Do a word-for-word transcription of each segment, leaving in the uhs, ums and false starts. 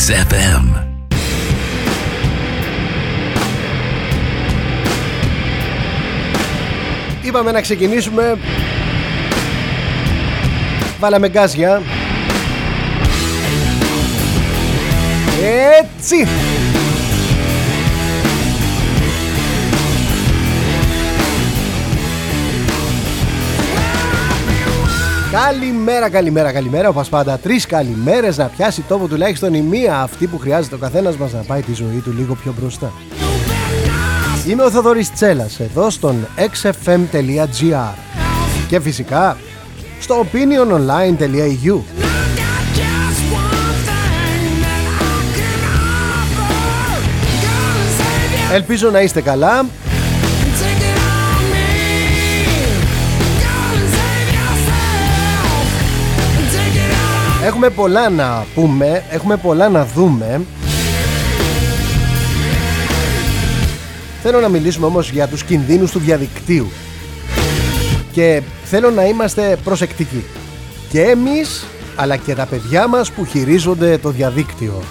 εξ εφ εμ. Είπαμε να ξεκινήσουμε. Βάλαμε γκάζια. Έτσι. Καλημέρα, καλημέρα, καλημέρα. Όπως πάντα, τρεις καλημέρες να πιάσει τόπο τουλάχιστον η μία αυτή που χρειάζεται ο καθένας μας να πάει τη ζωή του λίγο πιο μπροστά. Είμαι ο Θοδωρής Τσέλας, εδώ στον εξ εφ εμ τελεία τζι αρ και φυσικά στο opiniononline.eu. Ελπίζω να είστε καλά. Έχουμε πολλά να πούμε, έχουμε πολλά να δούμε. Θέλω να μιλήσουμε όμως για τους κινδύνους του διαδικτύου και θέλω να είμαστε προσεκτικοί και εμείς αλλά και τα παιδιά μας που χειρίζονται το διαδίκτυο.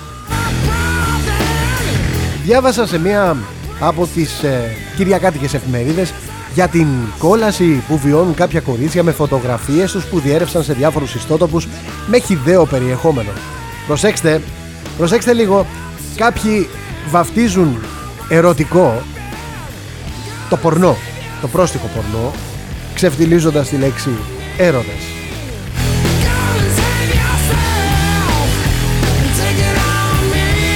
Διάβασα σε μία από τις ε, κυριακάτικες εφημερίδες για την κόλαση που βιώνουν κάποια κορίτσια με φωτογραφίες τους που διέρευσαν σε διάφορους ιστότοπους με χυδαίο περιεχόμενο. Προσέξτε, προσέξτε λίγο, κάποιοι βαφτίζουν ερωτικό το πορνό, το πρόστιχο πορνό, ξεφτιλίζοντας τη λέξη έρωτας.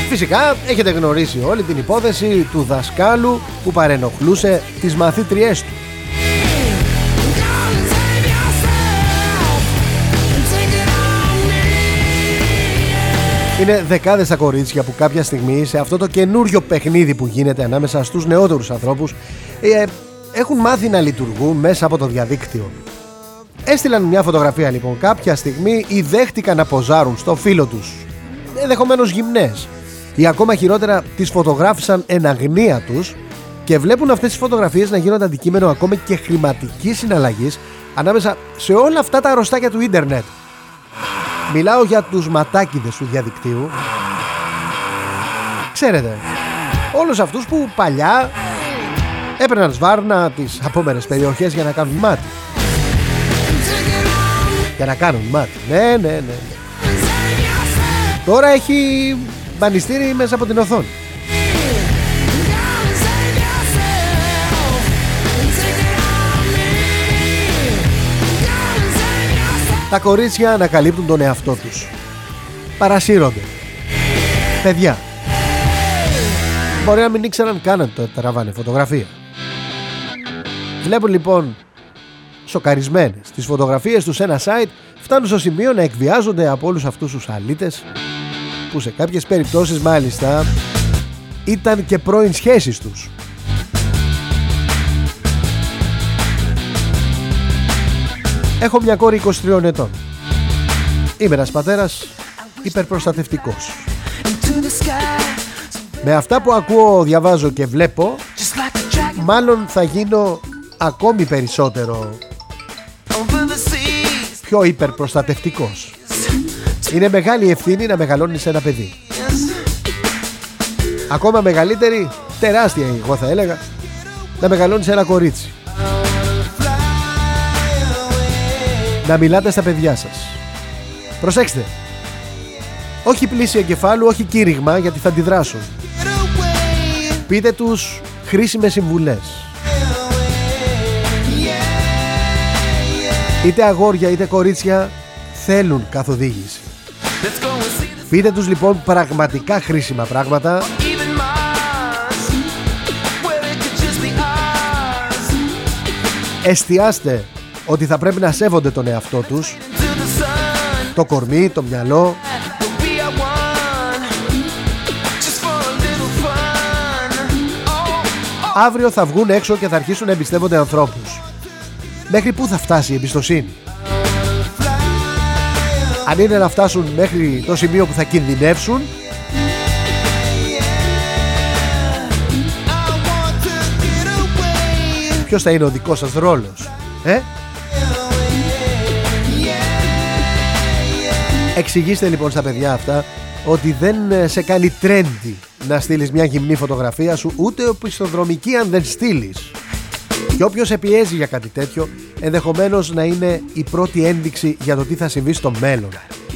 Φυσικά έχετε γνωρίσει όλη την υπόθεση του δασκάλου που παρενοχλούσε τις μαθήτριές του. Είναι δεκάδες τα κορίτσια που κάποια στιγμή σε αυτό το καινούριο παιχνίδι που γίνεται ανάμεσα στους νεότερους ανθρώπους ε, έχουν μάθει να λειτουργούν μέσα από το διαδίκτυο. Έστειλαν μια φωτογραφία λοιπόν κάποια στιγμή ή δέχτηκαν να ποζάρουν στο φίλο τους, ενδεχομένως γυμνές, ή ακόμα χειρότερα τις φωτογράφησαν εν αγνία τους και βλέπουν αυτές τις φωτογραφίες να γίνονται αντικείμενο ακόμα και χρηματικής συναλλαγής ανάμεσα σε όλα αυτά τα αρρωστάκια του ίντερνετ. Μιλάω για τους ματάκιδες του διαδικτύου. Ξέρετε, όλους αυτούς που παλιά έπαιρναν σβάρνα τις απόμερες περιοχές για να κάνουν μάτι. Για να κάνουν μάτι, ναι, ναι, ναι. Τώρα έχει μπανιστήρι μέσα από την οθόνη. Τα κορίτσια ανακαλύπτουν τον εαυτό τους. Παρασύρονται. Παιδιά. Μπορεί να μην ήξεραν καν να το τραβάνε φωτογραφία. Βλέπουν λοιπόν σοκαρισμένες τις φωτογραφίες τους σε ένα site, φτάνουν στο σημείο να εκβιάζονται από όλους αυτούς τους αλήτες που σε κάποιες περιπτώσεις μάλιστα ήταν και πρώην σχέσεις τους. Έχω μια κόρη είκοσι τριών ετών. Είμαι ένας πατέρας υπερπροστατευτικός. Με αυτά που ακούω, διαβάζω και βλέπω, μάλλον θα γίνω ακόμη περισσότερο πιο υπερπροστατευτικός. Είναι μεγάλη ευθύνη να μεγαλώνεις ένα παιδί. Ακόμα μεγαλύτερη, τεράστια εγώ θα έλεγα, να μεγαλώνεις ένα κορίτσι. Να μιλάτε στα παιδιά σας. Προσέξτε. Όχι πλήση εγκεφάλου, όχι κήρυγμα, γιατί θα αντιδράσουν. Πείτε τους χρήσιμες συμβουλές. Είτε αγόρια είτε κορίτσια θέλουν καθοδήγηση. Πείτε τους λοιπόν πραγματικά χρήσιμα πράγματα. Εστιάστε ότι θα πρέπει να σέβονται τον εαυτό τους, το κορμί, το μυαλό, αύριο θα βγουν έξω και θα αρχίσουν να εμπιστεύονται ανθρώπους. Μέχρι πού θα φτάσει η εμπιστοσύνη? Αν είναι να φτάσουν μέχρι το σημείο που θα κινδυνεύσουν, ποιος θα είναι ο δικός σας ρόλος, ε? Εξηγήστε λοιπόν στα παιδιά αυτά ότι δεν σε κάνει trendy να στείλεις μια γυμνή φωτογραφία σου, ούτε οπισθοδρομική αν δεν στείλεις. Και όποιος σε πιέζει για κάτι τέτοιο, ενδεχομένως να είναι η πρώτη ένδειξη για το τι θα συμβεί στο μέλλον.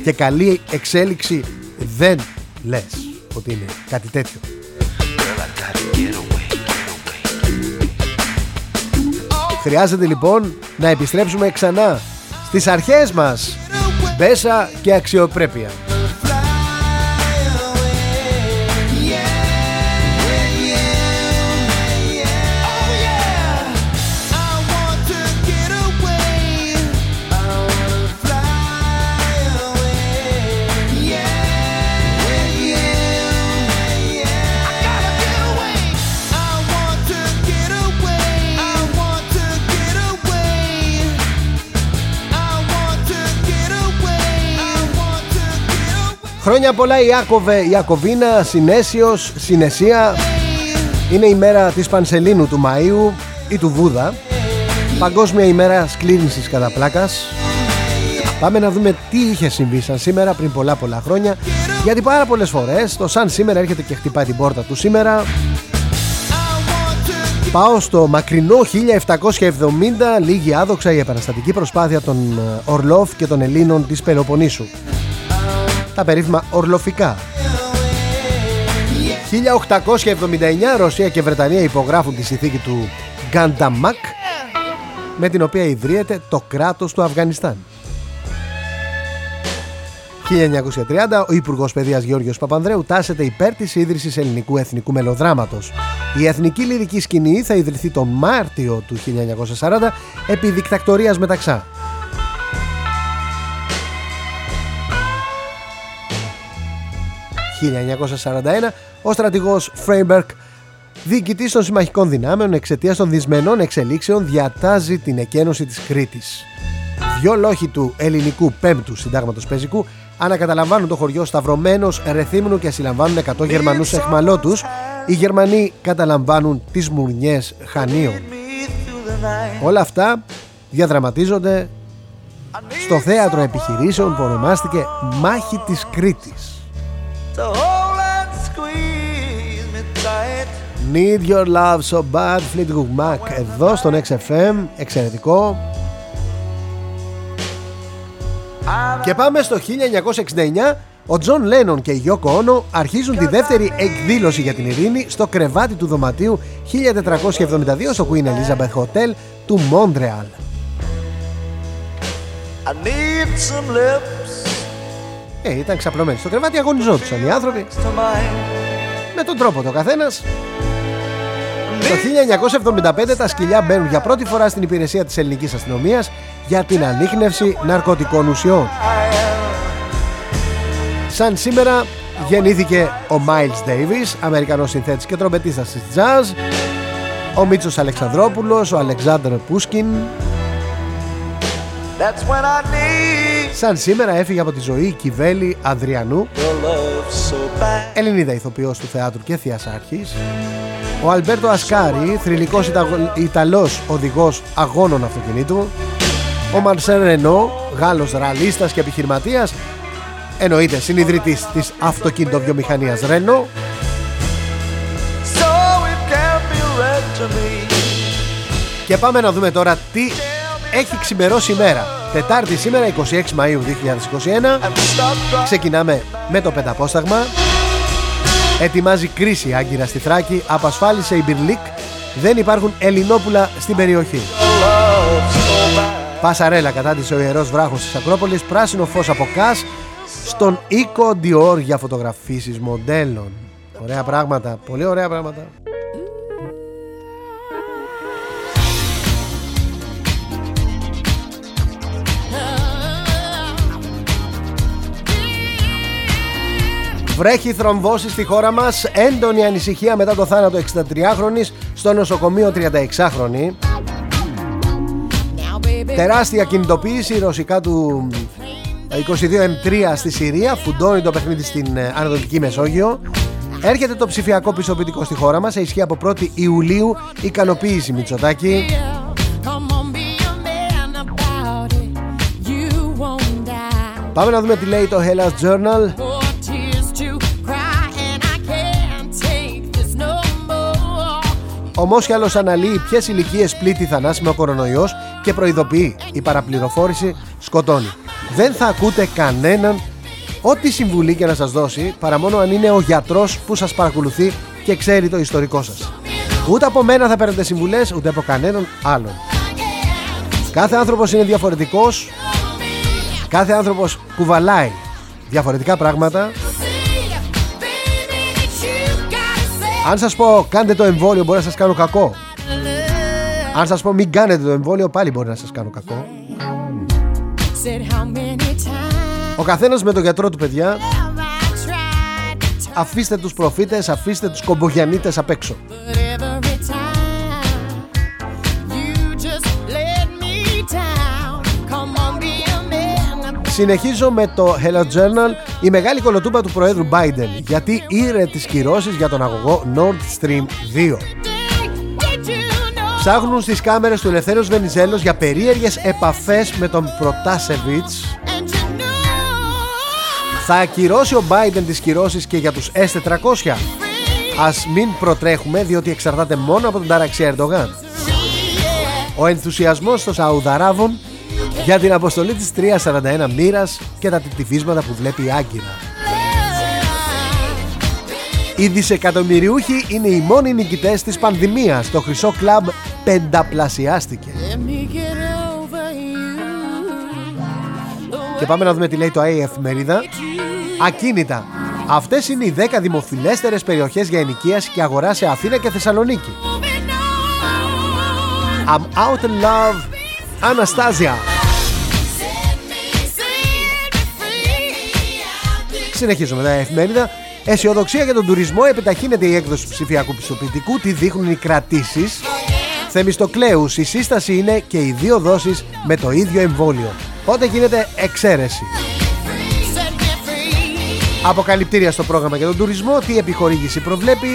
Και καλή εξέλιξη δεν λες ότι είναι κάτι τέτοιο. Χρειάζεται λοιπόν να επιστρέψουμε ξανά στις αρχές μας, μπέσα και αξιοπρέπεια. Χρόνια πολλά Ιάκωβε, Ιακωβίνα, Συνέσιος, Συνεσία. Είναι η μέρα της Πανσελίνου του Μαΐου ή του Βούδα. Παγκόσμια ημέρα σκλήρινσης κατά πλάκας. Πάμε να δούμε τι είχε συμβεί σαν σήμερα πριν πολλά πολλά χρόνια. Γιατί πάρα πολλές φορές το σαν σήμερα έρχεται και χτυπάει την πόρτα του σήμερα. Πάω στο μακρινό χίλια επτακόσια εβδομήντα, λίγη άδοξα η επαναστατική προσπάθεια των Ορλόφ και των Ελλήνων της Πελοποννήσου. Τα περίφημα Ορλοφικά. χίλια οκτακόσια εβδομήντα εννιά, Ρωσία και Βρετανία υπογράφουν τη συνθήκη του Γκανταμάκ, με την οποία ιδρύεται το κράτος του Αφγανιστάν. χίλια εννιακόσια τριάντα, ο Υπουργός Παιδείας Γιώργος Παπανδρέου τάσεται υπέρ της ίδρυσης ελληνικού εθνικού μελοδράματος. Η Εθνική Λυρική Σκηνή θα ιδρυθεί τον Μάρτιο του χίλια εννιακόσια σαράντα επί δικτακτορίας Μεταξά. χίλια εννιακόσια σαράντα ένα, ο στρατηγός Φρέιμπερκ, διοικητής των συμμαχικών δυνάμεων, εξαιτίας των δυσμενών εξελίξεων, διατάζει την εκένωση της Κρήτης. Δυο λόχοι του ελληνικού πέμπτου συντάγματος πεζικού ανακαταλαμβάνουν το χωριό Σταυρωμένος, Ρεθύμνου και συλλαμβάνουν εκατό Γερμανούς εχμαλώτους. Οι Γερμανοί καταλαμβάνουν τις Μουρνιές Χανίων. Όλα αυτά διαδραματίζονται στο θέατρο επιχειρήσεων που ονομάστηκε Μάχη της Κρήτης. So and squeeze me tight. Need your love so bad, Fleetwood Mac. Εδώ στον εξ εφ εμ, εξαιρετικό. I... Και πάμε στο χίλια εννιακόσια εξήντα εννιά. Ο Τζον Lennon και η Γιώκο Όνο αρχίζουν τη δεύτερη εκδήλωση για την ειρήνη στο κρεβάτι του δωματίου χίλια τετρακόσια εβδομήντα δύο στο Queen Elizabeth Hotel του Μόντρεαλ. I need some lips. Ε, ήταν ξαπλωμένοι στο κρεβάτι, αγωνιζόντουσαν οι άνθρωποι με τον τρόπο το καθένας. Το χίλια εννιακόσια εβδομήντα πέντε τα σκυλιά μπαίνουν για πρώτη φορά στην υπηρεσία της ελληνικής αστυνομίας για την ανίχνευση ναρκωτικών ουσιών. Σαν σήμερα γεννήθηκε ο Miles Davis, Αμερικανός συνθέτης και τρομπετίστας της τζαζ, ο Μίτσος Αλεξανδρόπουλος, ο Αλεξάνδρ Πούσκιν. That's when I need... Σαν σήμερα έφυγε από τη ζωή η Κυβέλη Ανδριανού, so Ελληνίδα ηθοποιός του θεάτρου και θείας άρχης. Ο Αλμπέρτο Ασκάρι, θρυλικός Ιτα... Ιταλός οδηγός αγώνων αυτοκινήτου. Ο Μανσέλ Ρενό, Γάλλος ραλίστας και επιχειρηματίας, εννοείται συνιδρυτής της αυτοκινητοβιομηχανίας Ρενό. So και πάμε να δούμε τώρα τι έχει ξημερώσει η μέρα. Τετάρτη σήμερα, είκοσι έξι Μαΐου δύο χιλιάδες είκοσι ένα. Ξεκινάμε με το πενταπόσταγμα. Ετοιμάζει κρίση Άγκυρα στη Θράκη. Απασφάλισε η Μπυρλίκ. Δεν υπάρχουν Ελληνόπουλα στην περιοχή. Πασαρέλα κατάντησε ο Ιερός Βράχος της Ακρόπολης. Πράσινο φως από Κάς στον οίκο Dior για φωτογραφίσεις μοντέλων. Ωραία πράγματα. Πολύ ωραία πράγματα. Βρέχει θρομβώσεις στη χώρα μας, έντονη ανησυχία μετά το θάνατο εξήντα τριάχρονης στο νοσοκομείο τριανταεξάχρονη. Τεράστια κινητοποίηση ρωσικά του είκοσι δύο εμ τρία στη Συρία, φουντώνει το παιχνίδι στην Ανατολική Μεσόγειο. Έρχεται το ψηφιακό πιστοποιητικό στη χώρα μας, ισχύει από πρώτη Ιουλίου, ικανοποίηση Μητσοτάκη. Πάμε να δούμε τι λέει το Hellas Journal. Ο Μόσιαλος αναλύει ποιες ηλικίες πλήττει θανάσιμα ο κορονοϊός και προειδοποιεί: η παραπληροφόρηση σκοτώνει. Δεν θα ακούτε κανέναν ό,τι συμβουλή και να σας δώσει, παρά μόνο αν είναι ο γιατρός που σας παρακολουθεί και ξέρει το ιστορικό σας. Ούτε από μένα θα παίρνετε συμβουλές, ούτε από κανέναν άλλον. Κάθε άνθρωπος είναι διαφορετικός. Κάθε άνθρωπος κουβαλάει διαφορετικά πράγματα. Αν σας πω κάντε το εμβόλιο, μπορεί να σας κάνω κακό. Αν σας πω μην κάνετε το εμβόλιο, πάλι μπορεί να σας κάνω κακό. Ο καθένας με τον γιατρό του, παιδιά. Αφήστε τους προφήτες, αφήστε τους κομπογιανίτες απ' έξω. Συνεχίζω με το Hellas Journal, η μεγάλη κολοτούμπα του Προέδρου Biden, γιατί ήρε τις κυρώσεις για τον αγωγό Nord Stream δύο. Ψάχνουν στις κάμερες του Ελευθέριος Βενιζέλος για περίεργες επαφές με τον Προτάσεβιτς. Θα ακυρώσει ο Biden τις κυρώσεις και για τους ες τετρακόσια. Ας μην προτρέχουμε, διότι εξαρτάται μόνο από τον ταραξή Ερντογάν. Ο ενθουσιασμός των Σαουδαράβων για την αποστολή της τριακόσια σαράντα ένα μοίρας και τα τυφίσματα που βλέπει η Άγκυρα. Οι δισεκατομμυριούχοι είναι οι μόνοι νικητές της πανδημίας. Το χρυσό κλαμπ πενταπλασιάστηκε. Και πάμε να δούμε τι λέει το ΑΕ εφημερίδα. Ακίνητα. Αυτές είναι οι δέκα δημοφιλέστερες περιοχές για ενοικίαση και αγορά σε Αθήνα και Θεσσαλονίκη. I'm out in love, Αναστάζια. Συνεχίζουμε τα εφημερίδα. Αισιοδοξία για τον τουρισμό. Επιταχύνεται η έκδοση ψηφιακού πιστοποιητικού. Τι δείχνουν οι κρατήσεις. Θεμιστοκλέους. Η σύσταση είναι και οι δύο δόσεις με το ίδιο εμβόλιο. Πότε γίνεται εξαίρεση. Αποκαλυπτήρια στο πρόγραμμα για τον τουρισμό. Τι επιχορήγηση προβλέπει.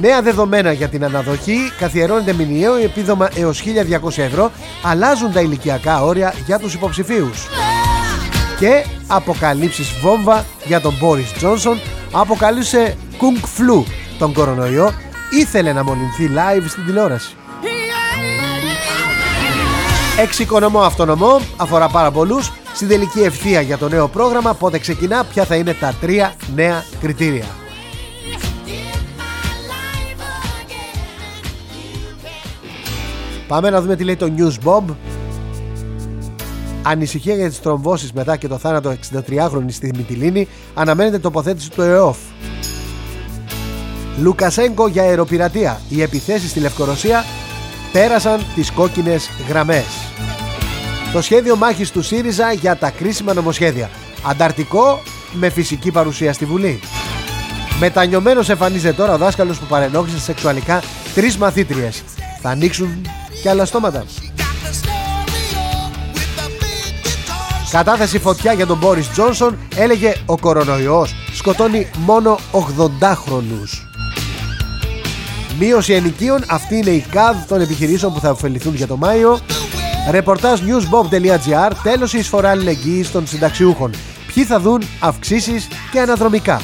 Νέα δεδομένα για την αναδοχή, καθιερώνεται μηνιαίο επίδομα έως χίλια διακόσια ευρώ, αλλάζουν τα ηλικιακά όρια για τους υποψηφίους. Και αποκαλύψεις βόμβα για τον Μπόρις Τζόνσον, αποκαλούσε κουνγκ φλου τον κορονοϊό, ήθελε να μολυνθεί live στην τηλεόραση. Εξοικονομώ αυτονομώ, αφορά πάρα πολλούς, στην τελική ευθεία για το νέο πρόγραμμα, πότε ξεκινά, ποια θα είναι τα τρία νέα κριτήρια. Πάμε να δούμε τι λέει το News Bomb. Ανησυχία για τις τρομβώσεις μετά και το θάνατο εξήντα τριάχρονη στη Μυτιλήνη. Αναμένεται τοποθέτηση του ΕΟΦ. Λουκασέγκο για αεροπειρατεία. Οι επιθέσεις στη Λευκορωσία πέρασαν τις κόκκινες γραμμές. Το σχέδιο μάχης του ΣΥΡΙΖΑ για τα κρίσιμα νομοσχέδια. Ανταρτικό με φυσική παρουσία στη Βουλή. Μετανιωμένος εμφανίζεται τώρα ο δάσκαλος που παρενόχλησε σεξουαλικά τρεις μαθήτριες. Θα ανοίξουν και άλλα στόματα. Κατάθεση φωτιά για τον Μπόρις Τζόνσον, έλεγε ο κορονοϊός σκοτώνει μόνο ογδοντάχρονους. Μείωση ενοικίων, αυτή είναι η ΚΑΔ των επιχειρήσεων που θα ωφεληθούν για το Μάιο. Ρεπορτάζ newsbob.gr, τέλος η εισφορά αλληλεγγύης των συνταξιούχων. Ποιοι θα δουν αυξήσεις και αναδρομικά.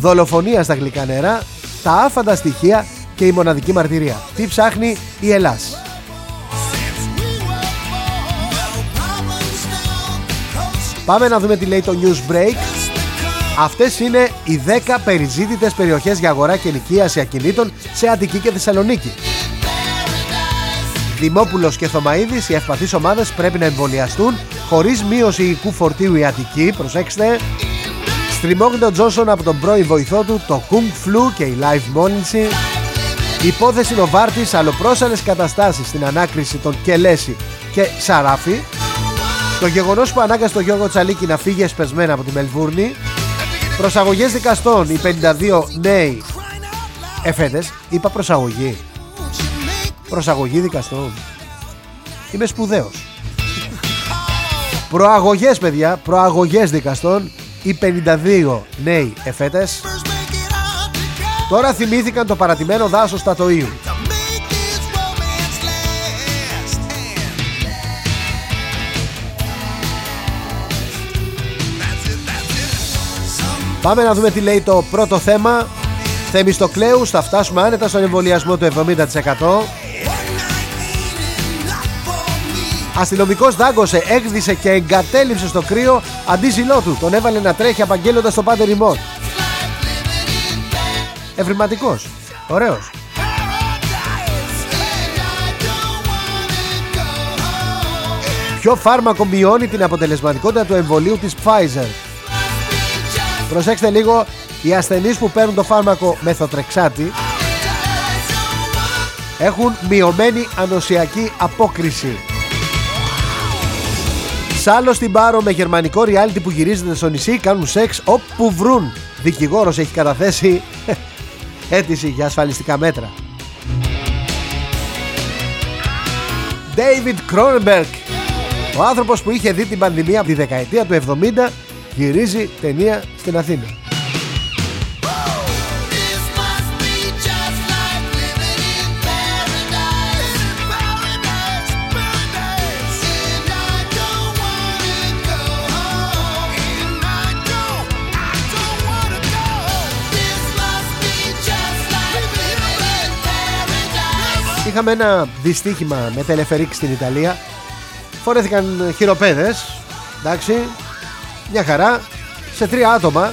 Δολοφονία στα γλυκά νερά, τα άφαντα στοιχεία και η μοναδική μαρτυρία. Τι ψάχνει η Ελλάς. Πάμε να δούμε τι λέει το News Break. Αυτές είναι οι δέκα περιζήτητες περιοχές για αγορά και ενοικίαση ακινήτων σε Αττική και Θεσσαλονίκη. Δημόπουλος και Θωμαίδης, οι ευπαθείς ομάδες πρέπει να εμβολιαστούν χωρίς μείωση οικού φορτίου η Αττική, προσέξτε. Στριμώχνει τον Τζόνσον από τον πρώην βοηθό του το Kung Flu και η live μόλυνση. Υπόθεση Νοβάρτης, αλλοπρόσαλες καταστάσεις στην ανάκριση των Κελέση και Σαράφη. Το γεγονός που ανάγκασε τον Γιώργο Τσαλίκη να φύγει εσπεσμένα από τη Μελβούρνη. Προσαγωγές δικαστών, οι πενήντα δύο νέοι εφέτες. Είπα προσαγωγή. Προσαγωγή δικαστών. Είμαι σπουδαίος. Προαγωγές, παιδιά, προαγωγές δικαστών, οι πενήντα δύο νέοι εφέτες. Τώρα θυμήθηκαν το παρατημένο δάσος Τατοίου. Πάμε να δούμε τι λέει το πρώτο θέμα. Θεμιστοκλέους, θα φτάσουμε άνετα στον εμβολιασμό του εβδομήντα τοις εκατό. Αστυνομικός δάγκωσε, έκδησε και εγκατέλειψε στο κρύο αντίζηλό του. Τον έβαλε να τρέχει απαγγέλλοντας το πάντερ ημών. Ευρηματικός, ωραίος. Ποιο φάρμακο μειώνει την αποτελεσματικότητα του εμβολίου της Pfizer? Προσέξτε λίγο, οι ασθενείς που παίρνουν το φάρμακο μεθοτρεξάτη έχουν μειωμένη ανοσιακή απόκριση. Σάλλο στην Πάρο με γερμανικό reality που γυρίζεται στο νησί, κάνουν σεξ όπου βρουν. Δικηγόρος έχει καταθέσει αίτηση για ασφαλιστικά μέτρα. David Cronenberg, ο άνθρωπος που είχε δει την πανδημία από τη δεκαετία του εβδομήντα, γυρίζει ταινία στην Αθήνα. Είχαμε ένα δυστύχημα με τελεφερίκ στην Ιταλία. Φορέθηκαν χειροπέδες, εντάξει, μια χαρά, σε τρία άτομα.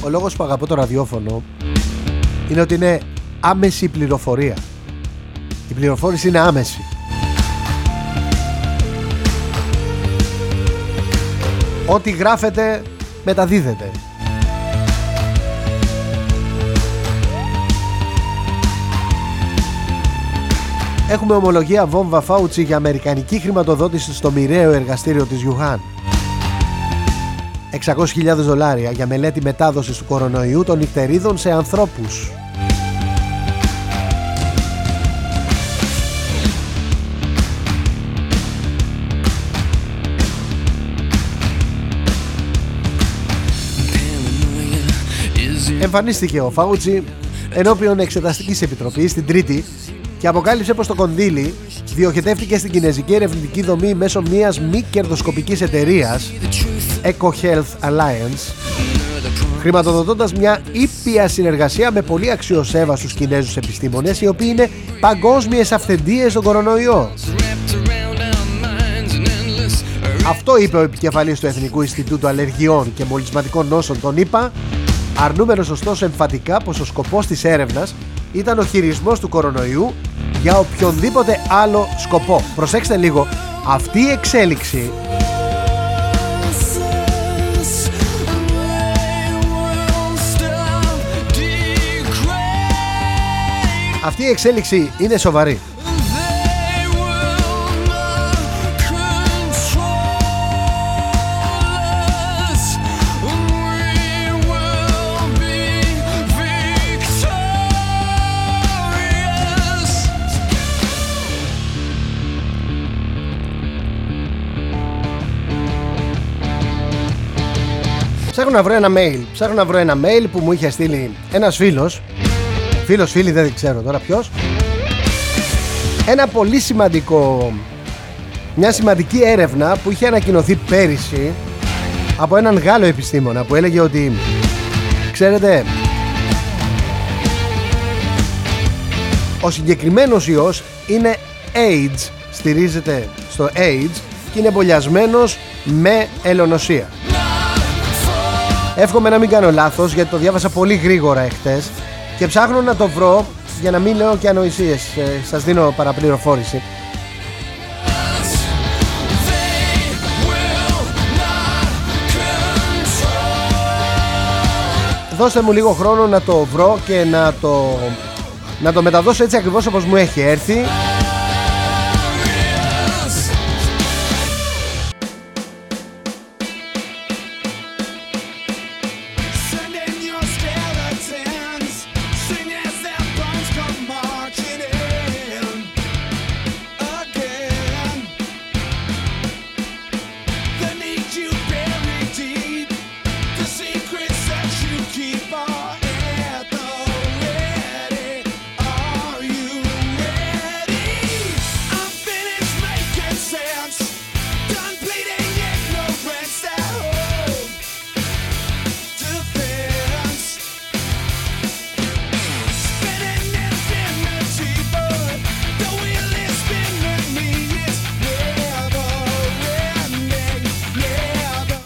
Ο λόγος που αγαπώ το ραδιόφωνο είναι ότι είναι άμεση πληροφορία. Η πληροφόρηση είναι άμεση. Ό,τι γράφεται μεταδίδεται. Έχουμε ομολογία βόμβα Φάουτσι για αμερικανική χρηματοδότηση στο μοιραίο εργαστήριο της Wuhan. εξακόσιες χιλιάδες δολάρια για μελέτη μετάδοσης του κορονοϊού των νυχτερίδων σε ανθρώπους. Εμφανίστηκε ο Φάουτσι ενώπιον Εξεταστικής Επιτροπής την Τρίτη και αποκάλυψε πως το κονδύλι διοχετεύτηκε στην κινέζικη ερευνητική δομή μέσω μιας μη κερδοσκοπικής εταιρείας, Eco Health Alliance, χρηματοδοτώντας μια ήπια συνεργασία με πολύ αξιοσέβαστους Κινέζους επιστήμονες, οι οποίοι είναι παγκόσμιες αυθεντίες στον κορονοϊό. Αυτό είπε ο επικεφαλής του Εθνικού Ινστιτούτου Αλλεργιών και Μολυσματικών Νόσων, τον ΙΠΑ, αρνούμενος ωστόσο εμφατικά πως ο σκοπός της έρευνας ήταν ο χειρισμός του κορονοϊού για οποιονδήποτε άλλο σκοπό. Προσέξτε λίγο, αυτή η εξέλιξη Αυτή η εξέλιξη είναι σοβαρή. Ψάχνω να βρω ένα mail. Ψάχνω να βρω ένα mail που μου είχε στείλει ένας φίλος. Φίλος, φίλοι, δεν ξέρω τώρα ποιος. Ένα πολύ σημαντικό, μια σημαντική έρευνα που είχε ανακοινωθεί πέρυσι από έναν Γάλλο επιστήμονα που έλεγε ότι, ξέρετε, ο συγκεκριμένος ιός είναι AIDS, στηρίζεται στο AIDS και είναι εμβολιασμένος με ελονοσία. Εύχομαι να μην κάνω λάθος, γιατί το διάβασα πολύ γρήγορα εχθές και ψάχνω να το βρω για να μην λέω και ανοησίες. ε, Σας δίνω παραπληροφόρηση. Δώστε μου λίγο χρόνο να το βρω και να το, να το μεταδώσω έτσι ακριβώς όπως μου έχει έρθει.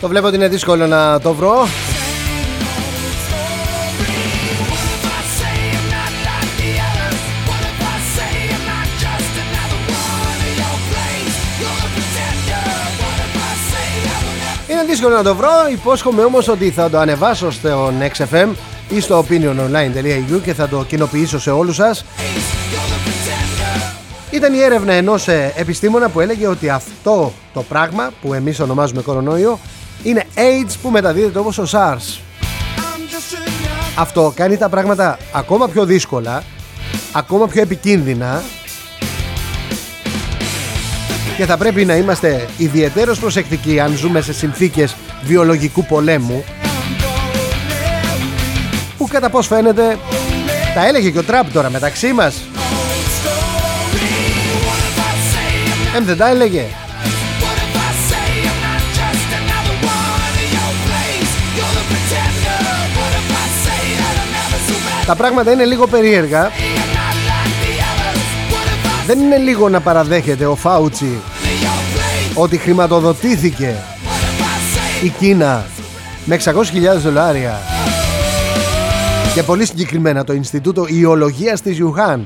Το βλέπω ότι είναι δύσκολο να το βρω. Είναι δύσκολο να το βρω. Υπόσχομαι όμως ότι θα το ανεβάσω στο εξ εφ εμ ή στο opiniononline.eu και θα το κοινοποιήσω σε όλους σας. Ήταν η έρευνα ενός επιστήμονα που έλεγε ότι αυτό το πράγμα που εμείς ονομάζουμε κορονοϊό είναι AIDS που μεταδίδεται όπως ο SARS. Αυτό κάνει τα πράγματα ακόμα πιο δύσκολα, ακόμα πιο επικίνδυνα και θα πρέπει να είμαστε ιδιαιτέρως προσεκτικοί αν ζούμε σε συνθήκες βιολογικού πολέμου που κατά πώς φαίνεται, τα έλεγε και ο Τραμπ τώρα μεταξύ μας. Εμ δεν τα έλεγε. Τα πράγματα είναι λίγο περίεργα. Δεν είναι λίγο να παραδέχεται ο Φάουτσι ότι χρηματοδοτήθηκε η Κίνα με εξακόσιες χιλιάδες δολάρια και πολύ συγκεκριμένα το Ινστιτούτο Ιολογίας της Wuhan,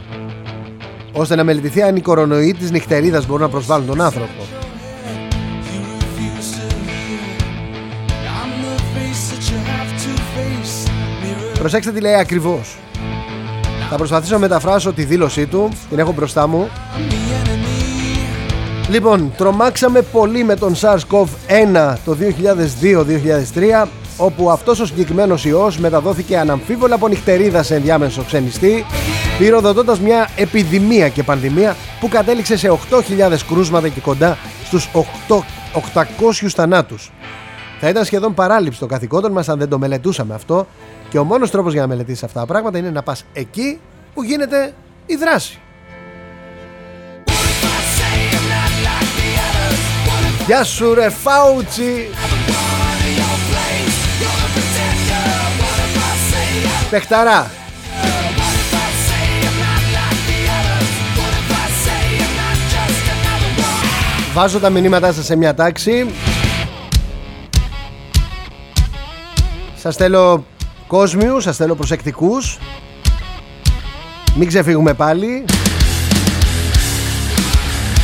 ώστε να μελετηθεί αν οι κορονοϊοί της νυχτερίδας μπορούν να προσβάλλουν τον άνθρωπο. Προσέξτε τι λέει ακριβώς. Θα προσπαθήσω να μεταφράσω τη δήλωσή του, την έχω μπροστά μου. Λοιπόν, τρομάξαμε πολύ με τον SARS-σι ο βι ένα το δύο χιλιάδες δύο με δύο χιλιάδες τρία, όπου αυτός ο συγκεκριμένος ιός μεταδόθηκε αναμφίβολα από νυχτερίδα σε ενδιάμεσο ξενιστή, πυροδοτώντας μια επιδημία και πανδημία που κατέληξε σε οκτώ χιλιάδες κρούσματα και κοντά στους οκτακόσιους θανάτους. Θα ήταν σχεδόν παράληψη των καθηκόντων μας αν δεν το μελετούσαμε αυτό, και ο μόνος τρόπος για να μελετήσεις αυτά τα πράγματα είναι να πας εκεί που γίνεται η δράση. Γεια σου ρε Φάουτσι! Πεχταρά! Βάζω τα μηνύματά σας σε μια τάξη. Σας θέλω κόσμιους, σας θέλω προσεκτικούς. Μην ξεφύγουμε πάλι.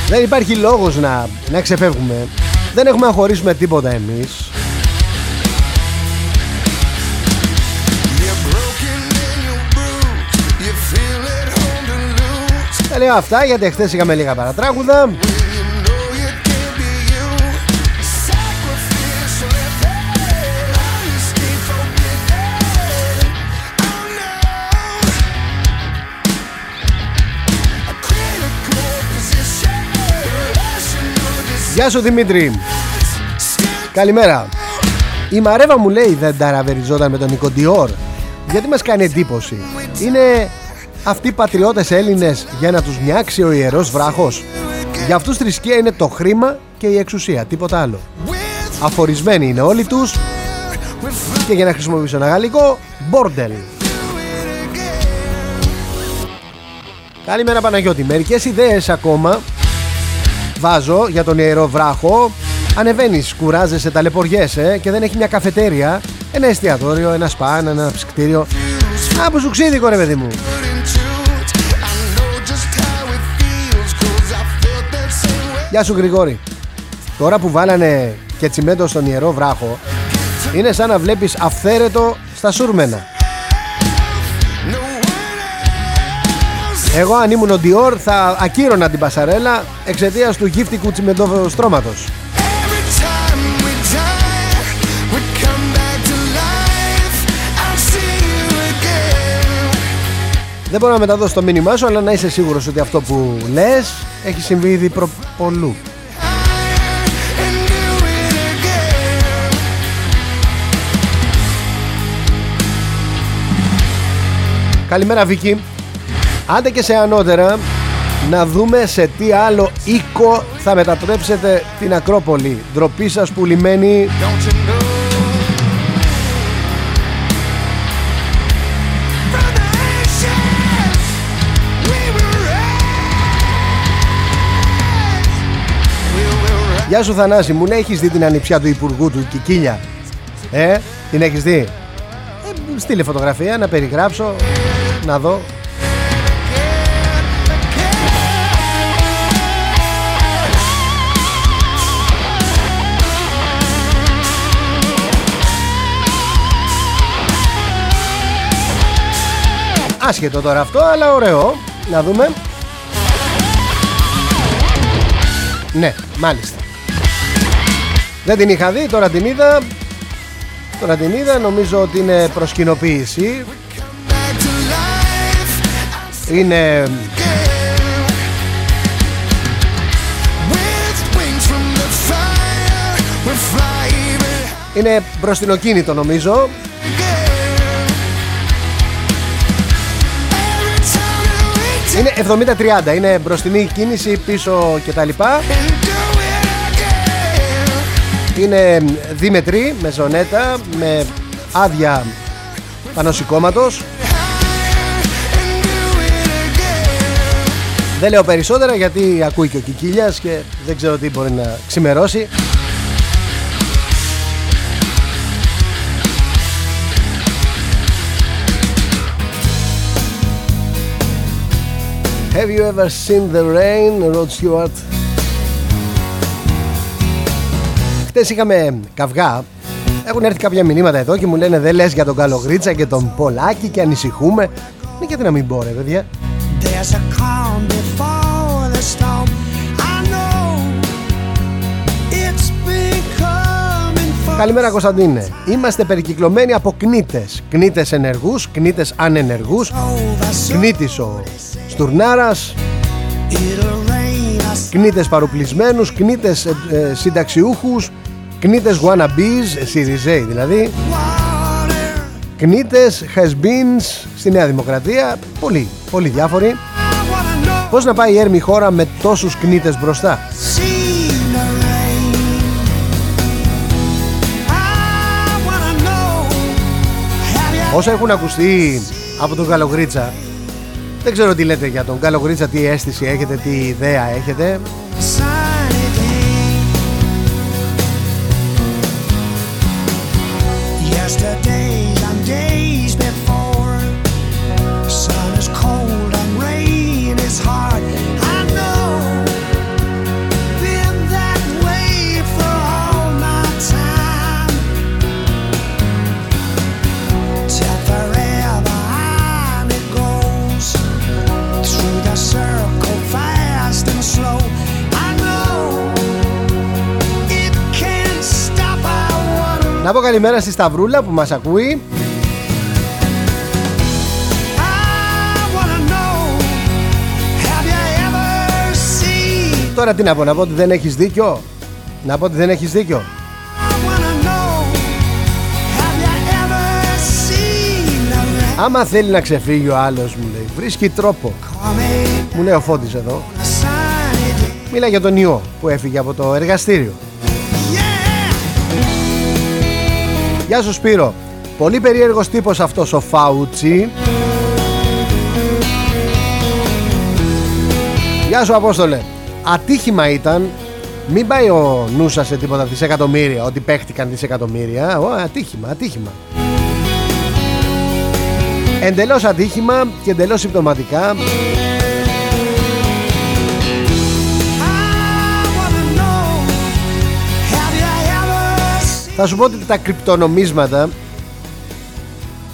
Δεν υπάρχει λόγος να, να ξεφεύγουμε. Δεν έχουμε να χωρίσουμε τίποτα εμείς. Τα λέω αυτά γιατί χθες είχαμε λίγα παρατράγουδα. Γεια σου Δημήτρη. Καλημέρα. Η Μαρέβα μου λέει δεν ταραβεριζόταν με τον Νίκο Dior. Γιατί μας κάνει εντύπωση. Είναι αυτοί οι πατριώτες Έλληνες για να τους νιάξει ο ιερός βράχος. Για αυτούς θρησκεία είναι το χρήμα και η εξουσία. Τίποτα άλλο. Αφορισμένοι είναι όλοι τους. Και για να χρησιμοποιήσω ένα γαλλικό, μπόρντελ. Καλημέρα Παναγιώτη. Μερικές ιδέες ακόμα βάζω για τον ιερό βράχο. Ανεβαίνεις, κουράζεσαι, ταλαιπωριέσαι και δεν έχει μια καφετέρια, ένα εστιατόριο, ένα σπαν, ένα ψυκτήριο. Α, που σου ξύδικο ρε παιδί μου. Γεια σου Γρηγόρη. Τώρα που βάλανε και τσιμέντο στον ιερό βράχο, είναι σαν να βλέπεις αυθαίρετο στα σούρμενα. Εγώ αν ήμουν ο Dior θα ακύρωνα την πασαρέλα εξαιτίας του γύφτικου τσιμεντοστρώματος. Δεν μπορώ να μεταδώσω το μήνυμά σου, αλλά να είσαι σίγουρος ότι αυτό που λες έχει συμβεί ήδη προπολού. Καλημέρα Βίκυ. Άντε και σε ανώτερα, να δούμε σε τι άλλο οίκο θα μετατρέψετε την Ακρόπολη. Ντροπή σας που λιμένει. Γεια σου Θανάση, μου λέει, έχεις δει την ανιψιά του υπουργού του Κικίλια? Ε, την έχεις δει? Ε, στείλε φωτογραφία να περιγράψω, να δω. Άσχετο τώρα αυτό, αλλά ωραίο. Να δούμε. Ναι, μάλιστα. Δεν την είχα δει, τώρα την είδα. Τώρα την είδα, νομίζω ότι είναι προσκοινοποίηση. Είναι... είναι μπροστινοκίνητο νομίζω. Είναι εβδομήντα τριάντα, είναι μπροστινή κίνηση, πίσω κτλ. Είναι δίμετρη, με ζωνέτα, με άδεια πανωσηκώματος. Δεν λέω περισσότερα γιατί ακούει και ο Κικίλιας και δεν ξέρω τι μπορεί να ξημερώσει. Have you ever seen the rain, Rod Stewart? Χτες είχαμε καυγά. Έχουν έρθει κάποια μηνύματα εδώ και μου λένε δεν λες για τον Καλογρίτσα και τον Πολάκη και ανησυχούμε. Ναι, γιατί να μην πω ρε παιδιά. Καλημέρα Κωνσταντίνε. Είμαστε περικυκλωμένοι από κνίτες. Κνίτες ενεργούς, κνίτες ανενεργούς. Κνίτης ο Στουρνάρας. Κνίτες παρουπλισμένους, κνίτες ε, ε, συνταξιούχους, κνίτες wannabes, ΣΥΡΙΖΕΙ δηλαδή. Κνίτες has-beens στη Νέα Δημοκρατία. Πολύ, πολύ διάφοροι. Πώς να πάει η έρμη χώρα με τόσους κνίτες μπροστά? Όσα έχουν ακουστεί από τον Καλογρίτσα, δεν ξέρω τι λέτε για τον Καλογρίτσα, τι αίσθηση έχετε, τι ιδέα έχετε. Να πω καλημέρα στη Σταυρούλα που μας ακούει. Know, Τώρα τι να πω, να πω ότι δεν έχεις δίκιο. Να πω ότι δεν έχεις δίκιο. Know, άμα θέλει να ξεφύγει ο άλλος μου λέει, βρίσκει τρόπο. Μου λέει ο Φώτης εδώ. Μίλα για τον ιό που έφυγε από το εργαστήριο. Γεια σου Σπύρο. Πολύ περίεργος τύπος αυτός ο Φάουτσι. Γεια σου Απόστολε. Ατύχημα ήταν. Μην πάει ο νου σας σε τίποτα δισεκατομμύρια, ότι παίχτηκαν δισεκατομμύρια. Ω, ατύχημα, ατύχημα. Εντελώς ατύχημα και εντελώς συμπτωματικά. Θα σου πω ότι τα κρυπτονομίσματα,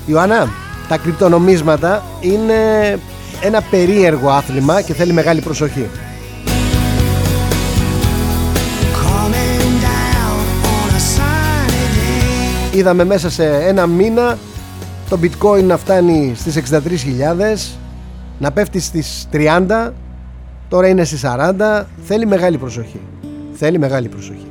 Ιωάννα, τα κρυπτονομίσματα είναι ένα περίεργο άθλημα και θέλει μεγάλη προσοχή. Είδαμε μέσα σε ένα μήνα το bitcoin να φτάνει στις εξήντα τρεις χιλιάδες, να πέφτει στις τριάντα, τώρα είναι στις σαράντα. Θέλει μεγάλη προσοχή. Θέλει μεγάλη προσοχή.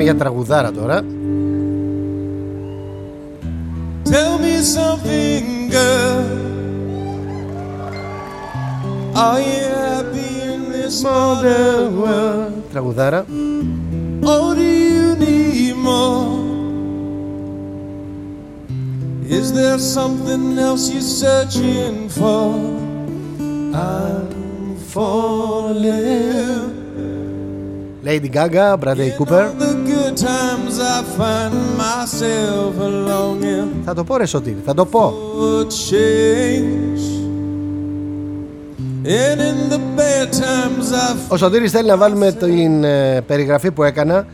Πάμε για τραγουδάρα τώρα. Tell me something, girl. Are you happy in this modern world? Τραγουδάρα. Or do you need more? Is there something else you're searching for? I'm falling. Lady Gaga, Bradley Cooper. Θα το πω ρε Σωτήρη, θα το πω. Ο Σωτήρης θέλει να βάλουμε την ε, περιγραφή που έκανα,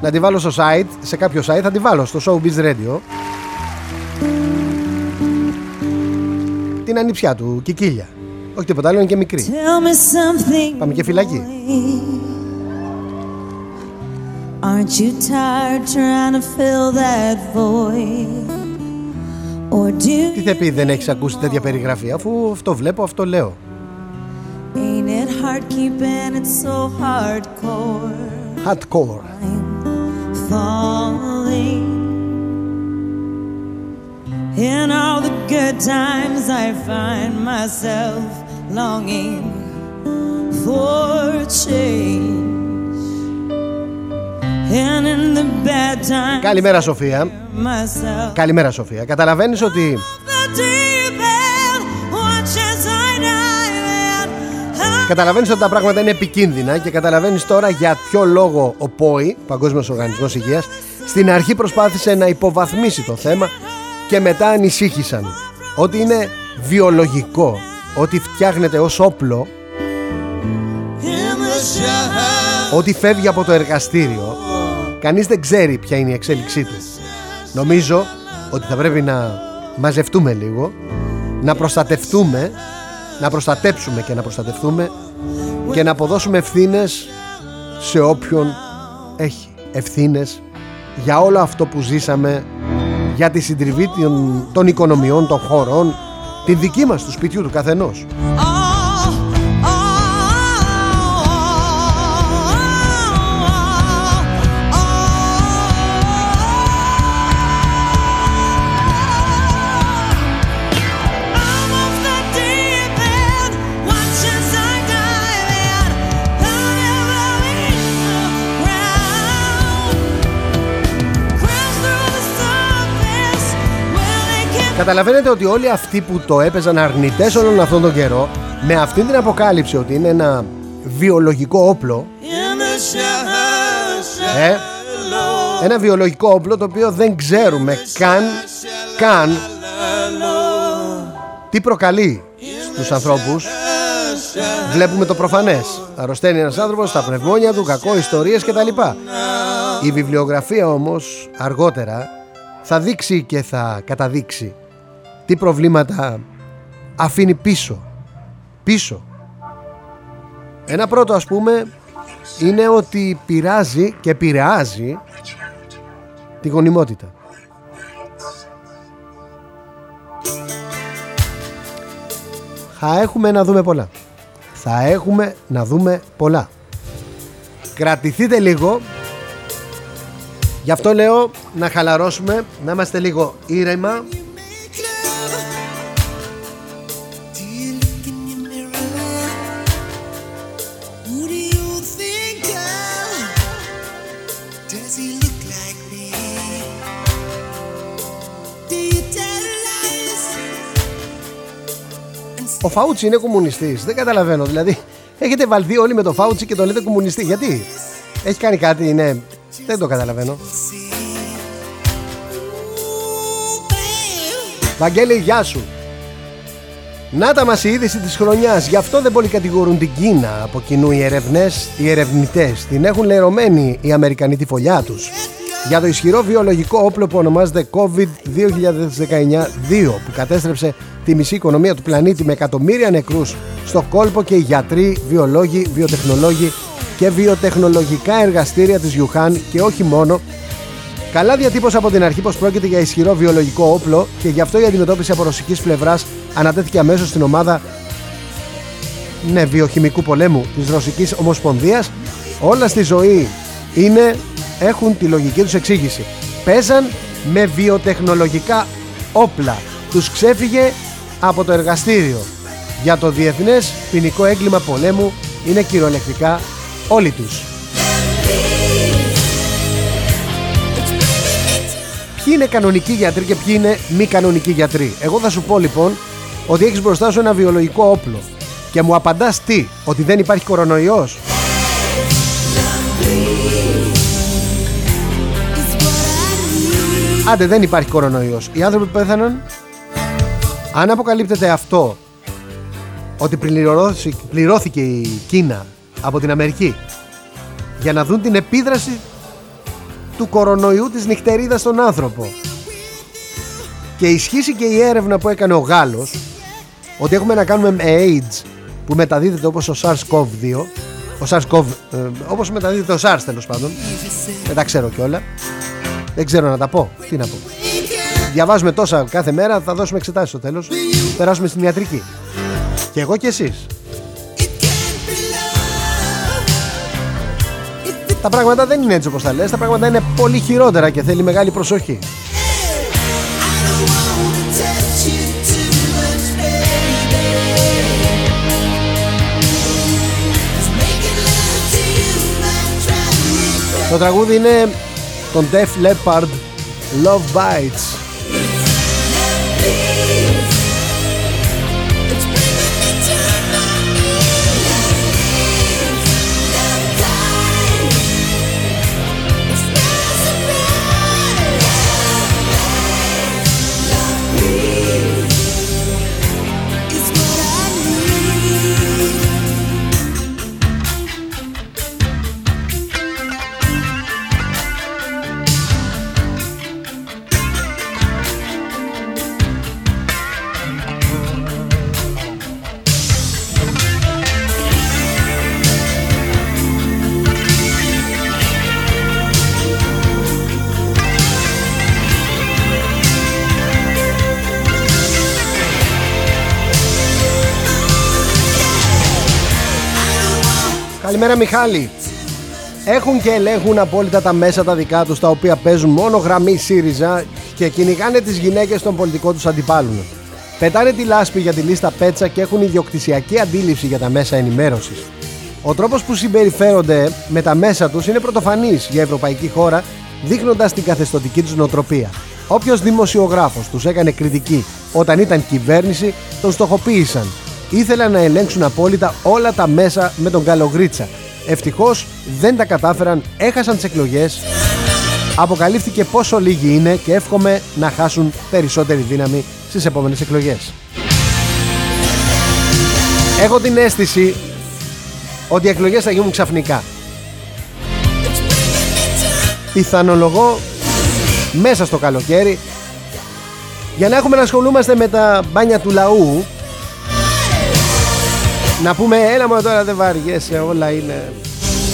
να τη βάλω στο site, σε κάποιο site, θα τη βάλω στο Showbiz Radio. Την ανιψιά του, Κικίλια. Όχι τίποτα άλλο, είναι και μικρή. Πάμε και φυλακή. Aren't you tired trying to fill that void? Or do you think δεν έχεις ακούσει τέτοια περιγραφή; Αφού αυτό βλέπω, αυτό λέω. Ain't it hard keeping it so hardcore? Hardcore. Falling. In all the good times I find myself longing for change. Καλημέρα Σοφία. Καλημέρα Σοφία. Καταλαβαίνεις ότι Καταλαβαίνεις ότι τα πράγματα είναι επικίνδυνα και καταλαβαίνεις τώρα για ποιο λόγο ο ΠΟΗ, Παγκόσμιος Οργανισμός Υγείας, στην αρχή προσπάθησε να υποβαθμίσει το θέμα και μετά ανησύχησαν ότι είναι βιολογικό, ότι φτιάχνεται ως όπλο, ότι φεύγει από το εργαστήριο. Κανείς δεν ξέρει ποια είναι η εξέλιξή του. Νομίζω ότι θα πρέπει να μαζευτούμε λίγο, να προστατευτούμε, να προστατέψουμε και να προστατευτούμε και να αποδώσουμε ευθύνες σε όποιον έχει ευθύνες για όλο αυτό που ζήσαμε, για τη συντριβή των, των οικονομιών, των χωρών, την δική μας, του σπιτιού του καθενός. Καταλαβαίνετε ότι όλοι αυτοί που το έπαιζαν αρνητές όλον αυτόν τον καιρό, με αυτήν την αποκάλυψη ότι είναι ένα βιολογικό όπλο, ε, ένα βιολογικό όπλο το οποίο δεν ξέρουμε καν, καν τι προκαλεί στους ανθρώπους. Βλέπουμε το προφανές. Αρρωσταίνει ένας άνθρωπος, τα πνευμόνια του, κακό, ιστορίες κτλ. Η βιβλιογραφία όμως αργότερα θα δείξει και θα καταδείξει τι προβλήματα αφήνει πίσω. Πίσω. Ένα πρώτο, ας πούμε, είναι ότι πειράζει και επηρεάζει τη γονιμότητα. Θα έχουμε να δούμε πολλά. Θα έχουμε να δούμε πολλά. Κρατηθείτε λίγο. Γι' αυτό λέω να χαλαρώσουμε, να είμαστε λίγο ήρεμα. Ο Φάουτσι είναι κομμουνιστής, δεν καταλαβαίνω. Δηλαδή, έχετε βαλθεί όλοι με το Φάουτσι και το λέτε κομμουνιστή. Γιατί; Έχει κάνει κάτι, είναι... Δεν το καταλαβαίνω. Βαγγέλη, γεια σου. Νάτα μας η είδηση της χρονιάς. Γι' αυτό δεν πολύ κατηγορούν την Κίνα. Από κοινού οι ερευνές, οι ερευνητές την έχουν λερωμένη οι Αμερικανοί τη φωλιά τους για το ισχυρό βιολογικό όπλο που ονομάζεται κόβιντ δεκαεννιά δύο που κατέστρεψε τη μισή οικονομία του πλανήτη με εκατομμύρια νεκρούς στο κόλπο, και οι γιατροί, βιολόγοι, βιοτεχνολόγοι και βιοτεχνολογικά εργαστήρια της Wuhan και όχι μόνο. Καλά διατύπωσε από την αρχή πως πρόκειται για ισχυρό βιολογικό όπλο και γι' αυτό η αντιμετώπιση από ρωσικής πλευράς ανατέθηκε αμέσως στην ομάδα ναι, βιοχημικού πολέμου της Ρωσικής Ομοσπονδίας. Όλα στη ζωή είναι έχουν τη λογική τους εξήγηση. Παίζαν με βιοτεχνολογικά όπλα. Τους ξέφυγε από το εργαστήριο. Για το διεθνές ποινικό έγκλημα πολέμου είναι κυριολεκτικά όλοι τους. Ποιοι είναι κανονικοί γιατροί και ποιοι είναι μη κανονικοί γιατροί? Εγώ θα σου πω λοιπόν ότι έχεις μπροστά σου ένα βιολογικό όπλο και μου απαντάς τι, ότι δεν υπάρχει κορονοϊός? Άντε, δεν υπάρχει κορονοϊός. Οι άνθρωποι που πέθαναν, αν αποκαλύπτεται αυτό, ότι πληρώθηκε η Κίνα από την Αμερική για να δουν την επίδραση του κορονοϊού της νυχτερίδας στον άνθρωπο, και ισχύσει και η έρευνα που έκανε ο Γάλλος ότι έχουμε να κάνουμε με AIDS που μεταδίδεται όπως ο SARS-κο β δύο, ο SARS-κο β, ε, όπως μεταδίδεται ο SARS, τέλος πάντων, δεν τα ξέρω κιόλα, δεν ξέρω να τα πω, τι να πω, διαβάζουμε τόσα κάθε μέρα, θα δώσουμε εξετάσεις στο τέλος, περάσουμε στην ιατρική και εγώ και εσείς. Τα πράγματα δεν είναι έτσι όπως τα λες, τα πράγματα είναι πολύ χειρότερα και θέλει μεγάλη προσοχή. Το τραγούδι είναι τον Def Leppard, Love Bites. Καλημέρα Μιχάλη. Έχουν και ελέγχουν απόλυτα τα μέσα τα δικά τους, τα οποία παίζουν μόνο γραμμή ΣΥΡΙΖΑ και κυνηγάνε τις γυναίκες των πολιτικών τους αντιπάλων. Πετάνε τη λάσπη για τη λίστα Πέτσα και έχουν ιδιοκτησιακή αντίληψη για τα μέσα ενημέρωσης. Ο τρόπος που συμπεριφέρονται με τα μέσα τους είναι πρωτοφανής για ευρωπαϊκή χώρα, δείχνοντας την καθεστωτική τους νοοτροπία. Όποιος δημοσιογράφος τους έκανε κριτική όταν ήταν κυβέρνηση, τον στοχοποίησαν. Ήθελαν να ελέγξουν απόλυτα όλα τα μέσα με τον Καλογρίτσα. Ευτυχώς δεν τα κατάφεραν, έχασαν τις εκλογές. Αποκαλύφθηκε πόσο λίγοι είναι και εύχομαι να χάσουν περισσότερη δύναμη στις επόμενες εκλογές. Έχω την αίσθηση ότι οι εκλογές θα γίνουν ξαφνικά. Πιθανολογώ μέσα στο καλοκαίρι, για να έχουμε να ασχολούμαστε με τα μπάνια του λαού. Να πούμε, έλα μου τώρα, δεν βαριέσαι, όλα είναι.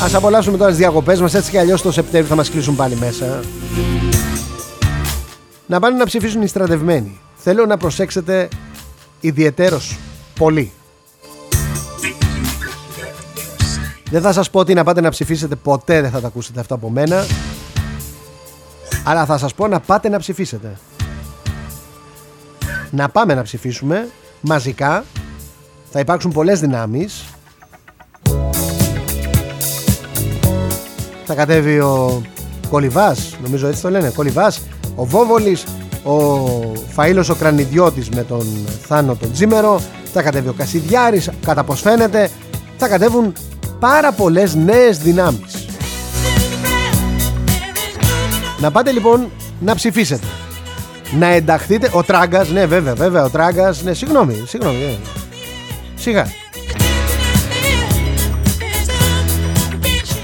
Ας απολαύσουμε τώρα τις διακοπές μας, έτσι κι αλλιώς το Σεπτέμβριο θα μας κλείσουν πάλι μέσα. Να πάνε να ψηφίσουν οι στρατευμένοι. Θέλω να προσέξετε ιδιαιτέρως πολύ. Δεν θα σας πω ότι να πάτε να ψηφίσετε, ποτέ δεν θα τα ακούσετε αυτά από μένα. Αλλά θα σας πω να πάτε να ψηφίσετε. Να πάμε να ψηφίσουμε μαζικά. Θα υπάρξουν πολλές δυνάμεις. Θα κατέβει ο Κολυβάς, νομίζω έτσι το λένε, Κολυβάς, ο Βόβολης, ο Φαΐλος ο Κρανιδιώτης με τον Θάνο τον Τζίμερο. Θα κατέβει ο Κασιδιάρης, κατά πως φαίνεται. Θα κατέβουν πάρα πολλές νέες δυνάμεις. Να πάτε λοιπόν να ψηφίσετε. Να ενταχθείτε. Ο Τράγκας, ναι βέβαια, βέβαια ο Τράγκας, ναι συγγνώμη, συγγνώμη, ναι. Σιγά.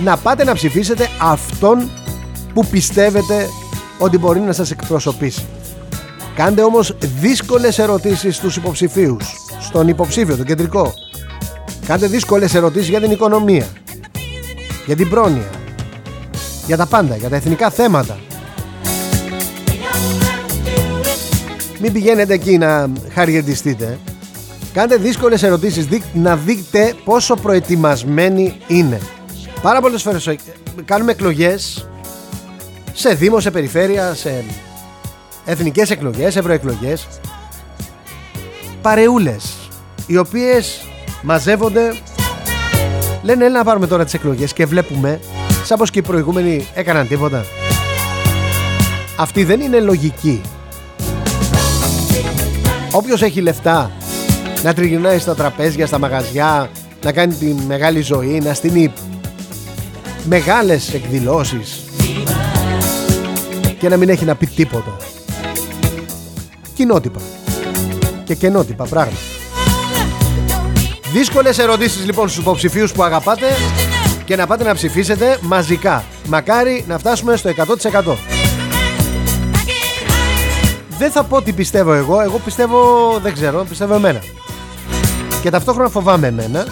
Να πάτε να ψηφίσετε αυτόν που πιστεύετε ότι μπορεί να σας εκπροσωπήσει. Κάντε όμως δύσκολες ερωτήσεις στους υποψηφίους, στον υποψήφιο, τον κεντρικό. Κάντε δύσκολες ερωτήσεις για την οικονομία, για την πρόνοια, για τα πάντα, για τα εθνικά θέματα. Μην πηγαίνετε εκεί να χαριεντιστείτε. Κάντε δύσκολες ερωτήσεις να δείτε πόσο προετοιμασμένοι είναι. Πάρα πολλές φορές κάνουμε εκλογές σε δήμο, σε περιφέρεια, σε εθνικές εκλογές, ευρωεκλογές. Παρεούλες, οι οποίες μαζεύονται, λένε έλα να πάρουμε τώρα τις εκλογές, και βλέπουμε σαν πως και οι προηγούμενοι έκαναν τίποτα. Αυτή δεν είναι λογική. Όποιος έχει λεφτά να τριγυρνάει στα τραπέζια, στα μαγαζιά, να κάνει τη μεγάλη ζωή, να στείλει μεγάλες εκδηλώσεις και να μην έχει να πει τίποτα. Κοινότυπα και κενότυπα πράγματα. Δύσκολες ερωτήσεις λοιπόν στους υποψηφίους που αγαπάτε και να πάτε να ψηφίσετε μαζικά. Μακάρι να φτάσουμε στο εκατό τοις εκατό. Δεν θα πω τι πιστεύω εγώ, εγώ πιστεύω, δεν ξέρω, πιστεύω εμένα. Και ταυτόχρονα φοβάμαι εμένα,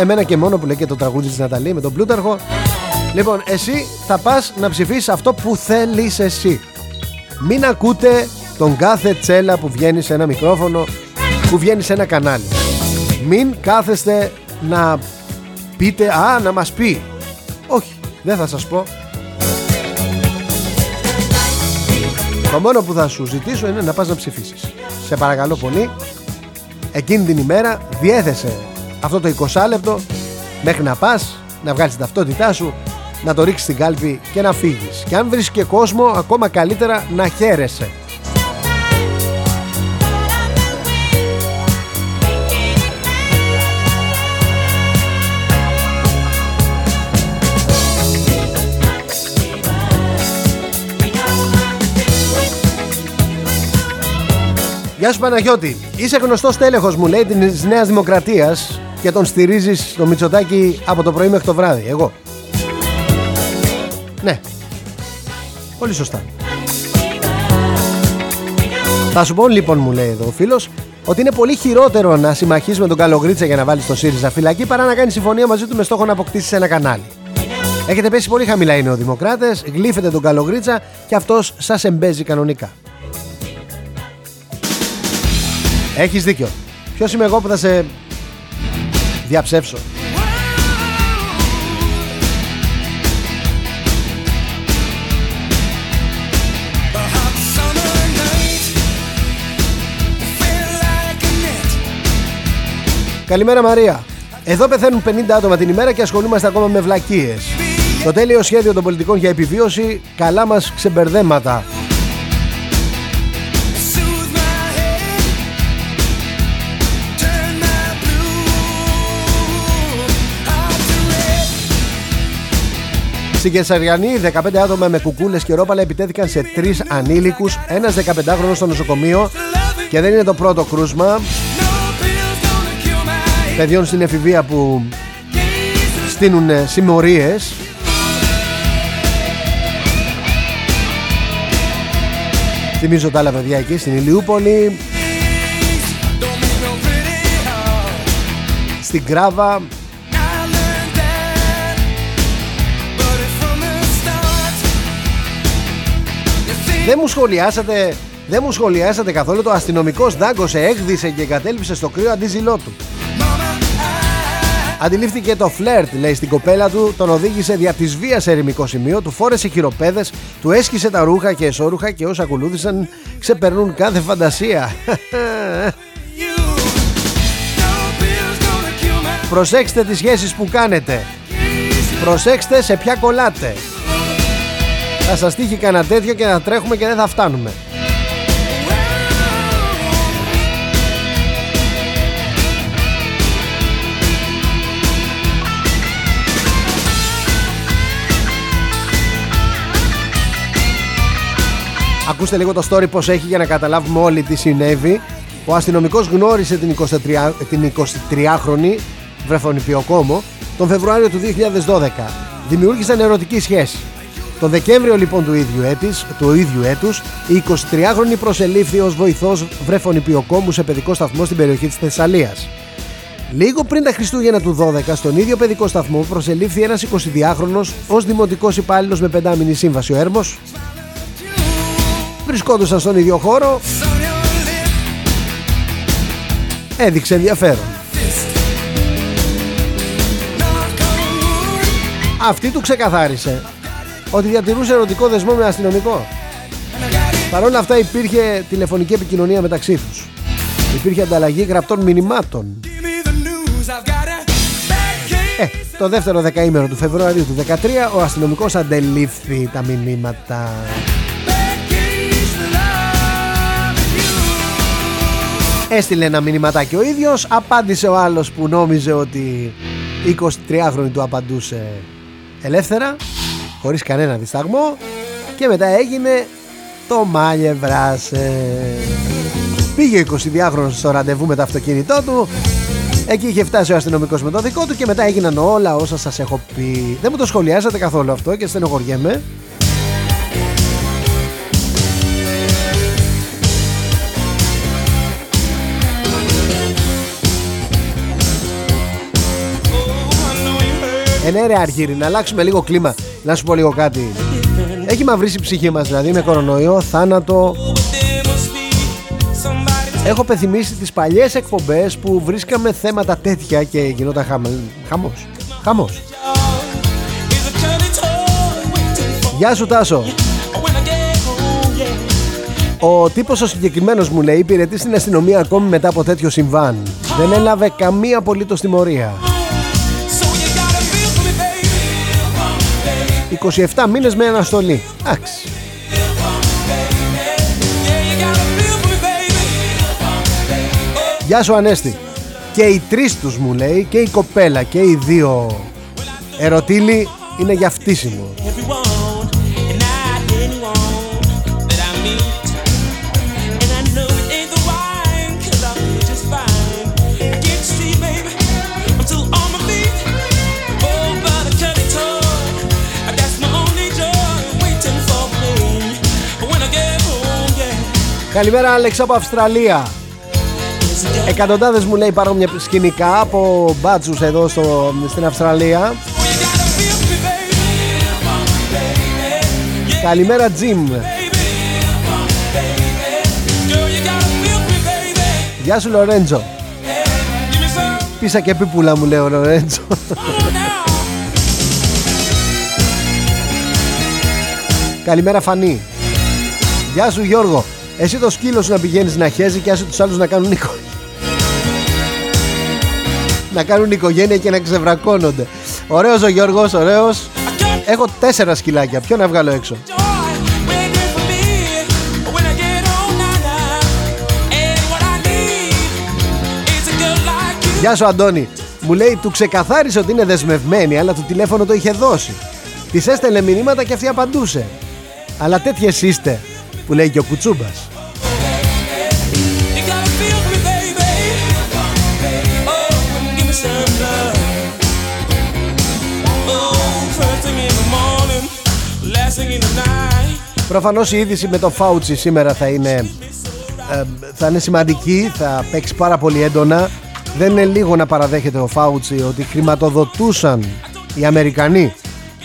εμένα και μόνο που λέει και το τραγούδι της Ναταλή με τον Πλούταρχο. Λοιπόν, εσύ θα πας να ψηφίσεις αυτό που θέλεις εσύ. Μην ακούτε τον κάθε τσέλα που βγαίνει σε ένα μικρόφωνο, που βγαίνει σε ένα κανάλι. Μην κάθεστε να πείτε, α, να μας πει. Όχι, δεν θα σας πω. Το μόνο που θα σου ζητήσω είναι να πας να ψηφίσεις. Σε παρακαλώ πολύ, εκείνη την ημέρα διέθεσε αυτό το εικοσάλεπτο μέχρι να πας, να βγάλεις την ταυτότητά σου, να το ρίξεις στην κάλπη και να φύγεις. Και αν βρεις και κόσμο, ακόμα καλύτερα να χαίρεσαι. Γεια σου Παναγιώτη, είσαι γνωστός τέλεχος μου λέει της Νέας Δημοκρατίας και τον στηρίζεις τον Μητσοτάκη από το πρωί μέχρι το βράδυ, εγώ. Ναι, πολύ σωστά. Θα σου πω λοιπόν, μου λέει εδώ ο φίλος, ότι είναι πολύ χειρότερο να συμμαχείς με τον Καλογρίτσα για να βάλεις το ΣΥΡΙΖΑ φυλακή παρά να κάνεις συμφωνία μαζί του με στόχο να αποκτήσεις ένα κανάλι. Έχετε πέσει πολύ χαμηλά οι νεοδημοκράτες, γλύφετε τον Καλογρίτσα και αυτός σας εμπέζει κανονικά. Έχεις δίκιο. Ποιος είμαι εγώ που θα σε διαψεύσω. Καλημέρα Μαρία. Εδώ πεθαίνουν πενήντα άτομα την ημέρα και ασχολούμαστε ακόμα με βλακίες. Το τέλειο σχέδιο των πολιτικών για επιβίωση, καλά μας ξεμπερδέματα. Στην Κεσαριανή, δεκαπέντε άτομα με κουκούλες και ρόπαλα επιτέθηκαν σε τρεις ανήλικους, ένας δεκαπεντάχρονος στο νοσοκομείο, και δεν είναι το πρώτο κρούσμα παιδιών στην εφηβεία που στείνουν συμμορίες. Θυμίζω τα άλλα παιδιά εκεί στην Ηλιούπολη, στην Κράβα. Δεν μου σχολιάσατε, δεν μου σχολιάσατε καθόλου το αστυνομικός δάγκωσε, έκδησε και εγκατέλειψε στο κρύο αντίζηλό του. Αντιλήφθηκε το φλερτ, λέει, στην κοπέλα του, τον οδήγησε δια της βίας σε ερημικό σημείο, του φόρεσε χειροπέδες, του έσχισε τα ρούχα και εσώρουχα και όσα ακολούθησαν ξεπερνούν κάθε φαντασία. Προσέξτε τις σχέσεις που κάνετε. Προσέξτε σε ποια κολλάτε. Θα σας τύχει κανένα τέτοιο και θα τρέχουμε και δεν θα φτάνουμε. Ακούστε λίγο το story πως έχει για να καταλάβουμε όλοι τι συνέβη. Ο αστυνομικός γνώρισε την εικοσιτριάχρονη βρεφονιπιοκόμο τον Φεβρουάριο του δύο χιλιάδες δώδεκα. Δημιούργησαν ερωτική σχέση. Τον Δεκέμβριο λοιπόν του ίδιου έτους, του ίδιου έτους, η εικοσιτριάχρονη προσελήφθη ως βοηθός βρεφονιπιοκόμου σε παιδικό σταθμό στην περιοχή της Θεσσαλίας. Λίγο πριν τα Χριστούγεννα του δώδεκα, στον ίδιο παιδικό σταθμό προσελήφθη ένας εικοσιδυάχρονος ως δημοτικός υπάλληλος με πεντάμινη σύμβαση ο Έρμος. Βρισκόντουσαν στον ίδιο χώρο. Έδειξε ενδιαφέρον. Αυτή του ξεκαθάρισε ότι διατηρούσε ερωτικό δεσμό με αστυνομικό. Παρ' όλα αυτά υπήρχε τηλεφωνική επικοινωνία μεταξύ τους. Υπήρχε ανταλλαγή γραπτών μηνυμάτων. Ε, το δεύτερο δεκαήμερο του Φεβρουαρίου του δύο χιλιάδες δεκατρία ο αστυνομικός αντελήφθη τα μηνύματα. Έστειλε ένα μηνυματάκι ο ίδιος, απάντησε ο άλλος που νόμιζε ότι εικοσιτριάχρονη του απαντούσε ελεύθερα, χωρίς κανένα δισταγμό, και μετά έγινε το μάλε βράσε. Πήγε ο εικοσιδυόχρονος στο ραντεβού με το αυτοκίνητό του, εκεί είχε φτάσει ο αστυνομικός με το δικό του και μετά έγιναν όλα όσα σας έχω πει. Δεν μου το σχολιάσατε καθόλου αυτό και στενοχωριέμαι. Ε, ναι, ρε Αργύρι, να αλλάξουμε λίγο κλίμα. Να σου πω λίγο κάτι. Έχει μαυρίσει η ψυχή μας, δηλαδή, με κορονοϊό, θάνατο. Έχω πεθυμίσει τις παλιές εκπομπές που βρίσκαμε θέματα τέτοια και γινόταν χαμα... χαμός. Χαμός. Γεια σου, Τάσο. Ο τύπος ο συγκεκριμένος, μου λέει, υπηρετεί στην αστυνομία ακόμη μετά από τέτοιο συμβάν. Δεν έλαβε καμία απολύτως τιμωρία. είκοσι επτά μήνες με αναστολή. Εντάξει. Γεια σου, Ανέστη. Και οι τρεις τους, μου λέει, και η κοπέλα και οι δύο ερωτήλοι είναι για φτύσιμο. Καλημέρα, Άλεξ, από Αυστραλία. Εκατοντάδες, μου λέει, παρόμοια σκηνικά από μπάτσους εδώ στο, στην Αυστραλία. Καλημέρα, Τζιμ. Γεια σου, Λορέντζο. Πίσα και πίπουλα, μου λέει ο Λορέντζο. Καλημέρα, Φανή. Γεια σου, Γιώργο. Εσύ το σκύλο σου να πηγαίνεις να χέζει και άσε τους άλλους να κάνουν οικο... να κάνουν οικογένεια και να ξεβρακώνονται. Ωραίος ο Γιώργος, ωραίος. Έχω τέσσερα σκυλάκια, ποιο να βγάλω έξω? Γεια σου, Αντώνη. Μου λέει, του ξεκαθάρισε ότι είναι δεσμευμένη, αλλά το τηλέφωνο το είχε δώσει. Της έστελε μηνύματα και αυτή απαντούσε. Αλλά τέτοιες είστε, που λέει και ο Κουτσούμπας. Προφανώς η είδηση με το Φάουτσι σήμερα θα είναι ε, θα είναι σημαντική, θα παίξει πάρα πολύ έντονα. Δεν είναι λίγο να παραδέχεται ο Φάουτσι ότι χρηματοδοτούσαν οι Αμερικανοί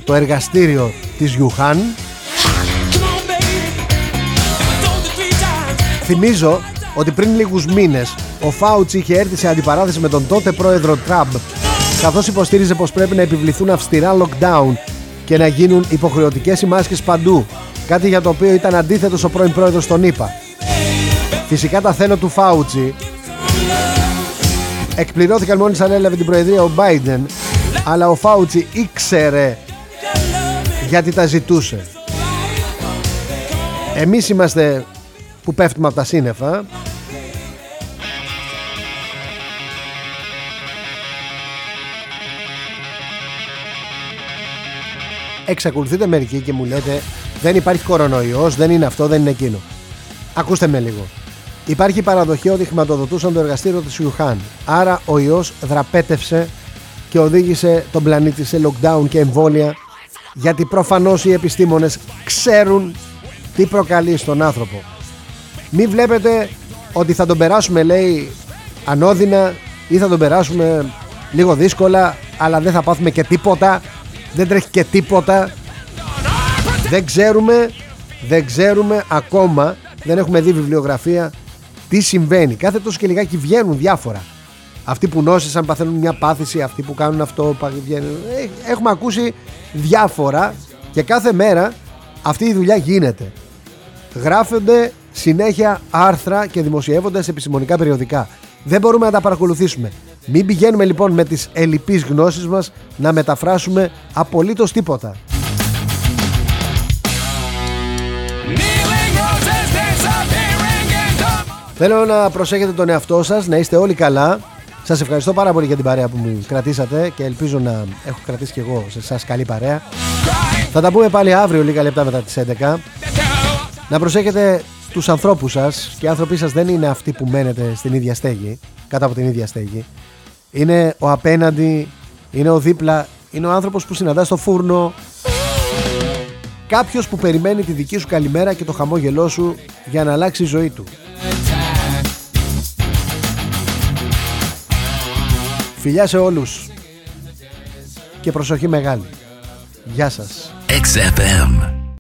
το εργαστήριο της Wuhan. Θυμίζω ότι πριν λίγους μήνες ο Φάουτσι είχε έρθει σε αντιπαράθεση με τον τότε πρόεδρο Τραμπ, καθώς υποστήριζε πως πρέπει να επιβληθούν αυστηρά lockdown και να γίνουν υποχρεωτικές οι μάσκες παντού, κάτι για το οποίο ήταν αντίθετος ο πρώην πρόεδρος των ΗΠΑ. Φυσικά τα θέλω του Φάουτσι εκπληρώθηκαν μόλις ανέλαβε την προεδρία ο Biden, αλλά ο Φάουτσι ήξερε γιατί τα ζητούσε. Εμείς είμαστε που πέφτουμε από τα σύννεφα. Εξακολουθείτε μερικοί και μου λέτε δεν υπάρχει κορονοϊός, δεν είναι αυτό, δεν είναι εκείνο. Ακούστε με λίγο. Υπάρχει παραδοχή ότι χρηματοδοτούσαν το εργαστήριο της Wuhan. Άρα ο ιός δραπέτευσε και οδήγησε τον πλανήτη σε lockdown και εμβόλια, γιατί προφανώς οι επιστήμονες ξέρουν τι προκαλεί στον άνθρωπο. Μη βλέπετε ότι θα τον περάσουμε, λέει, ανώδυνα ή θα τον περάσουμε λίγο δύσκολα, αλλά δεν θα πάθουμε και τίποτα, δεν τρέχει και τίποτα. Δεν ξέρουμε, δεν ξέρουμε ακόμα, δεν έχουμε δει βιβλιογραφία τι συμβαίνει. Κάθε τόσο και λιγάκι βγαίνουν διάφορα. Αυτοί που νόσησαν παθαίνουν μια πάθηση, αυτοί που κάνουν αυτό παθαίνουν. Έχουμε ακούσει διάφορα Και κάθε μέρα αυτή η δουλειά γίνεται. Γράφονται συνέχεια άρθρα και δημοσιεύονται σε επιστημονικά περιοδικά. Δεν μπορούμε να τα παρακολουθήσουμε. Μην πηγαίνουμε λοιπόν με τις ελλειπείς γνώσεις μας να μεταφράσουμε απολύτως τίποτα. Θέλω να προσέχετε τον εαυτό σας, να είστε όλοι καλά. Σας ευχαριστώ πάρα πολύ για την παρέα που μου κρατήσατε και ελπίζω να έχω κρατήσει και εγώ σε εσάς καλή παρέα. Θα τα πούμε πάλι αύριο λίγα λεπτά μετά τις έντεκα. Να προσέχετε τους ανθρώπους σας, και οι άνθρωποι σας δεν είναι αυτοί που μένετε στην ίδια στέγη, κάτω από την ίδια στέγη. Είναι ο απέναντι, είναι ο δίπλα, είναι ο άνθρωπος που συναντά στο φούρνο. Κάποιος που περιμένει τη δική σου καλημέρα και το χαμόγελό σου για να αλλάξει η ζωή του. Φιλιά σε όλους και προσοχή μεγάλη. Γεια σας. εξ εφ εμ